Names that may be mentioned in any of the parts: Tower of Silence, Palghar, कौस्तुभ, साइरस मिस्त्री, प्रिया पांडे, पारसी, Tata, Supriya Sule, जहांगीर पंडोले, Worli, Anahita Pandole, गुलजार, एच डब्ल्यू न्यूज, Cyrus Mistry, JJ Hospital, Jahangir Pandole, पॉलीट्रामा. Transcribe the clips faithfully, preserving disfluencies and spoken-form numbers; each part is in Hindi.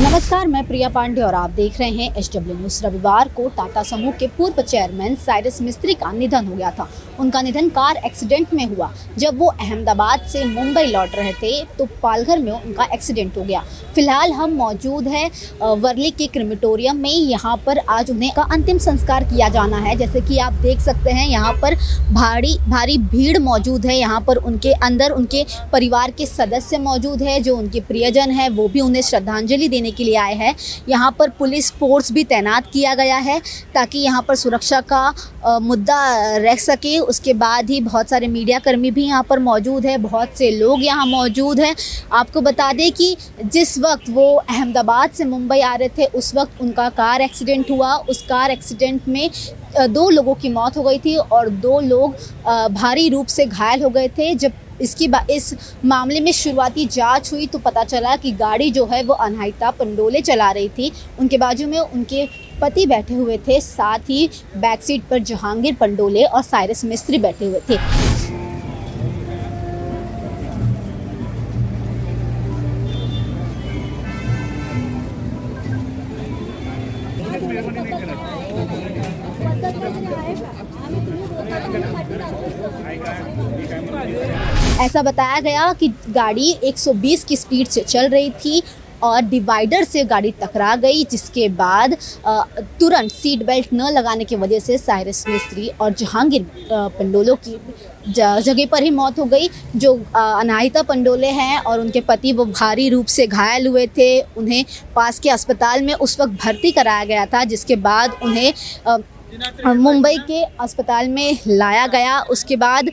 नमस्कार, मैं प्रिया पांडे और आप देख रहे हैं एच डब्ल्यू न्यूज। रविवार को टाटा समूह के पूर्व चेयरमैन साइरस मिस्त्री का निधन हो गया था। उनका निधन कार एक्सीडेंट में हुआ। जब वो अहमदाबाद से मुंबई लौट रहे थे तो पालघर में उनका एक्सीडेंट हो गया। फिलहाल हम मौजूद हैं वर्ली के क्रिमिटोरियम में। यहाँ पर आज उन्हें का अंतिम संस्कार किया जाना है। जैसे कि आप देख सकते हैं यहाँ पर भारी भारी भीड़ मौजूद है। यहाँ पर उनके अंदर उनके परिवार के सदस्य मौजूद है, जो उनके प्रियजन है वो भी उन्हें श्रद्धांजलि देने के लिए आए हैं। यहाँ पर पुलिस फोर्स भी तैनात किया गया है ताकि यहाँ पर सुरक्षा का मुद्दा रह सके। उसके बाद ही बहुत सारे मीडियाकर्मी भी यहाँ पर मौजूद है, बहुत से लोग यहाँ मौजूद हैं। आपको बता दें कि जिस वक्त वो अहमदाबाद से मुंबई आ रहे थे उस वक्त उनका कार एक्सीडेंट हुआ। उस कार एक्सीडेंट में दो लोगों की मौत हो गई थी और दो लोग भारी रूप से घायल हो गए थे। जब इसकी इस मामले में शुरुआती जांच हुई तो पता चला कि गाड़ी जो है वो अनाहिता पंडोले चला रही थी। उनके बाजू में उनके पति बैठे हुए थे, साथ ही बैक सीट पर जहांगीर पंडोले और साइरस मिस्त्री बैठे हुए थे। ऐसा बताया गया कि गाड़ी एक सौ बीस की स्पीड से चल रही थी और डिवाइडर से गाड़ी टकरा गई, जिसके बाद तुरंत सीट बेल्ट न लगाने की वजह से साइरस मिस्त्री और जहांगीर पंडोले की जगह पर ही मौत हो गई। जो अनाहिता पंडोले हैं और उनके पति वो भारी रूप से घायल हुए थे। उन्हें पास के अस्पताल में उस वक्त भर्ती कराया गया था, जिसके बाद उन्हें आ, मुंबई के अस्पताल में लाया गया। उसके बाद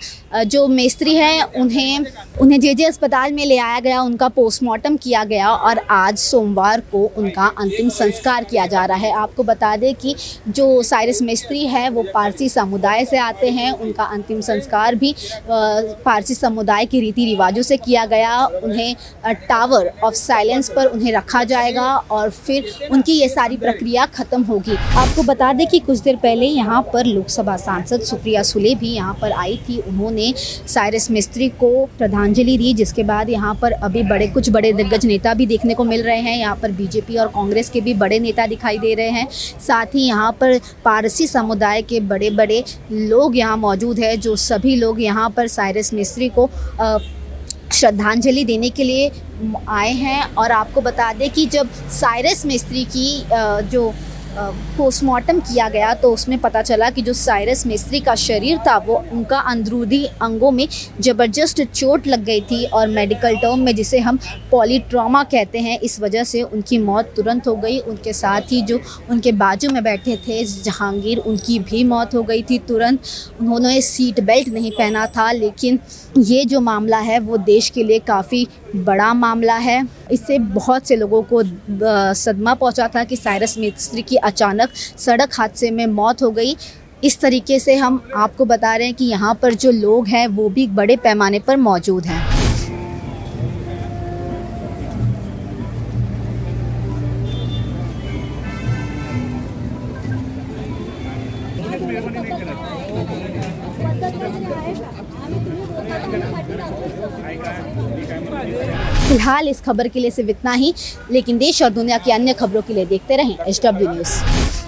जो मिस्त्री हैं उन्हें उन्हें जेजे अस्पताल में ले आया गया। उनका पोस्टमार्टम किया गया और आज सोमवार को उनका अंतिम संस्कार किया जा रहा है। आपको बता दें कि जो साइरस मिस्त्री है वो पारसी समुदाय से आते हैं। उनका अंतिम संस्कार भी पारसी समुदाय के रीति रिवाजों से किया गया। उन्हें टावर ऑफ साइलेंस पर उन्हें रखा जाएगा और फिर उनकी ये सारी प्रक्रिया ख़त्म होगी। आपको बता दें कि कुछ देर पहले यहाँ पर लोकसभा सांसद सुप्रिया सुले भी यहाँ पर आई थी। उन्होंने साइरस मिस्त्री को श्रद्धांजलि दी, जिसके बाद यहाँ पर अभी बड़े कुछ बड़े दिग्गज नेता भी देखने को मिल रहे हैं। यहाँ पर बीजेपी और कांग्रेस के भी बड़े नेता दिखाई दे रहे हैं। साथ ही यहाँ पर पारसी समुदाय के बड़े बड़े लोग यहाँ मौजूद है, जो सभी लोग यहाँ पर साइरस मिस्त्री को आ, श्रद्धांजलि देने के लिए आए हैं। और आपको बता दें कि जब साइरस मिस्त्री की आ, जो पोस्टमार्टम किया गया तो उसमें पता चला कि जो साइरस मिस्त्री का शरीर था वो उनका अंदरूनी अंगों में ज़बरदस्त चोट लग गई थी और मेडिकल टर्म में जिसे हम पॉलीट्रामा कहते हैं, इस वजह से उनकी मौत तुरंत हो गई। उनके साथ ही जो उनके बाजू में बैठे थे जहांगीर, उनकी भी मौत हो गई थी तुरंत। उन्होंने सीट बेल्ट नहीं पहना था। लेकिन ये जो मामला है वो देश के लिए काफ़ी बड़ा मामला है। इससे बहुत से लोगों को सदमा पहुंचा था कि साइरस मिस्त्री की अचानक सड़क हादसे में मौत हो गई। इस तरीके से हम आपको बता रहे हैं कि यहाँ पर जो लोग हैं वो भी बड़े पैमाने पर मौजूद हैं। फिलहाल इस खबर के लिए सिर्फ इतना ही, लेकिन देश और दुनिया की अन्य खबरों के लिए देखते रहें एच डब्ल्यू न्यूज़।